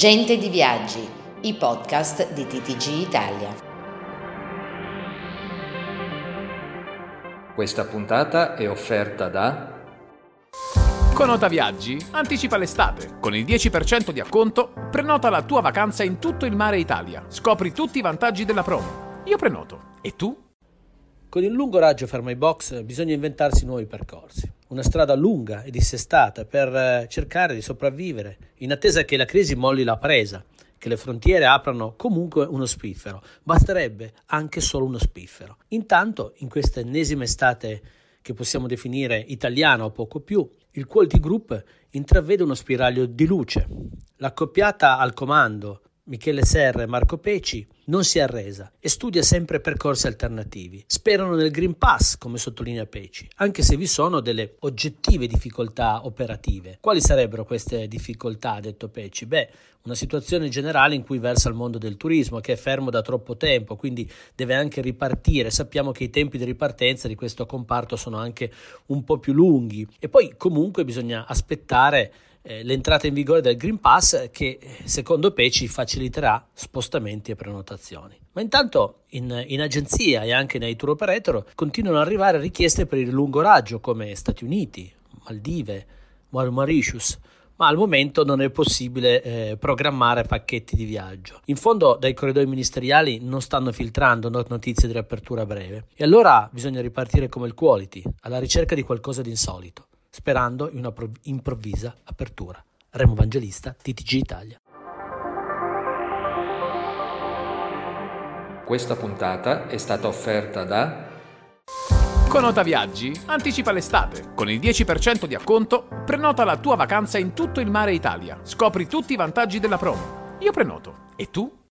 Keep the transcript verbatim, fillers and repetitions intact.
Gente di Viaggi, i podcast di T T G Italia. Questa puntata è offerta da Conota Viaggi anticipa l'estate. Con il dieci per cento di acconto prenota la tua vacanza in tutto il mare Italia. Scopri tutti i vantaggi della promo. Io prenoto. E tu? Con il lungo raggio fermo ai box bisogna inventarsi nuovi percorsi. Una strada lunga e dissestata per cercare di sopravvivere, in attesa che la crisi molli la presa, che le frontiere aprano comunque uno spiffero. Basterebbe anche solo uno spiffero. Intanto, in questa ennesima estate che possiamo definire italiana o poco più, il Quality Group intravede uno spiraglio di luce. L'accoppiata al comando Michele Serra e Marco Peci non si è arresa e studia sempre percorsi alternativi. Sperano nel Green Pass, come sottolinea Peci, anche se vi sono delle oggettive difficoltà operative. Quali sarebbero queste difficoltà, ha detto Peci? Beh, una situazione generale in cui versa il mondo del turismo, che è fermo da troppo tempo, quindi deve anche ripartire. Sappiamo che i tempi di ripartenza di questo comparto sono anche un po' più lunghi. E poi comunque bisogna aspettare l'entrata in vigore del Green Pass, che secondo Peci faciliterà spostamenti e prenotazioni. Ma intanto in, in agenzia e anche nei tour operator continuano ad arrivare richieste per il lungo raggio, come Stati Uniti, Maldive, Mauritius, ma al momento non è possibile eh, programmare pacchetti di viaggio. In fondo dai corridoi ministeriali non stanno filtrando notizie di riapertura breve, e allora bisogna ripartire come il Quality, alla ricerca di qualcosa di insolito, sperando in una prov- improvvisa apertura. Remo Vangelista, T T G Italia. Questa puntata è stata offerta da Conota Viaggi anticipa l'estate. Con il dieci per cento di acconto prenota la tua vacanza in tutto il mare Italia. Scopri tutti i vantaggi della promo. Io prenoto. E tu?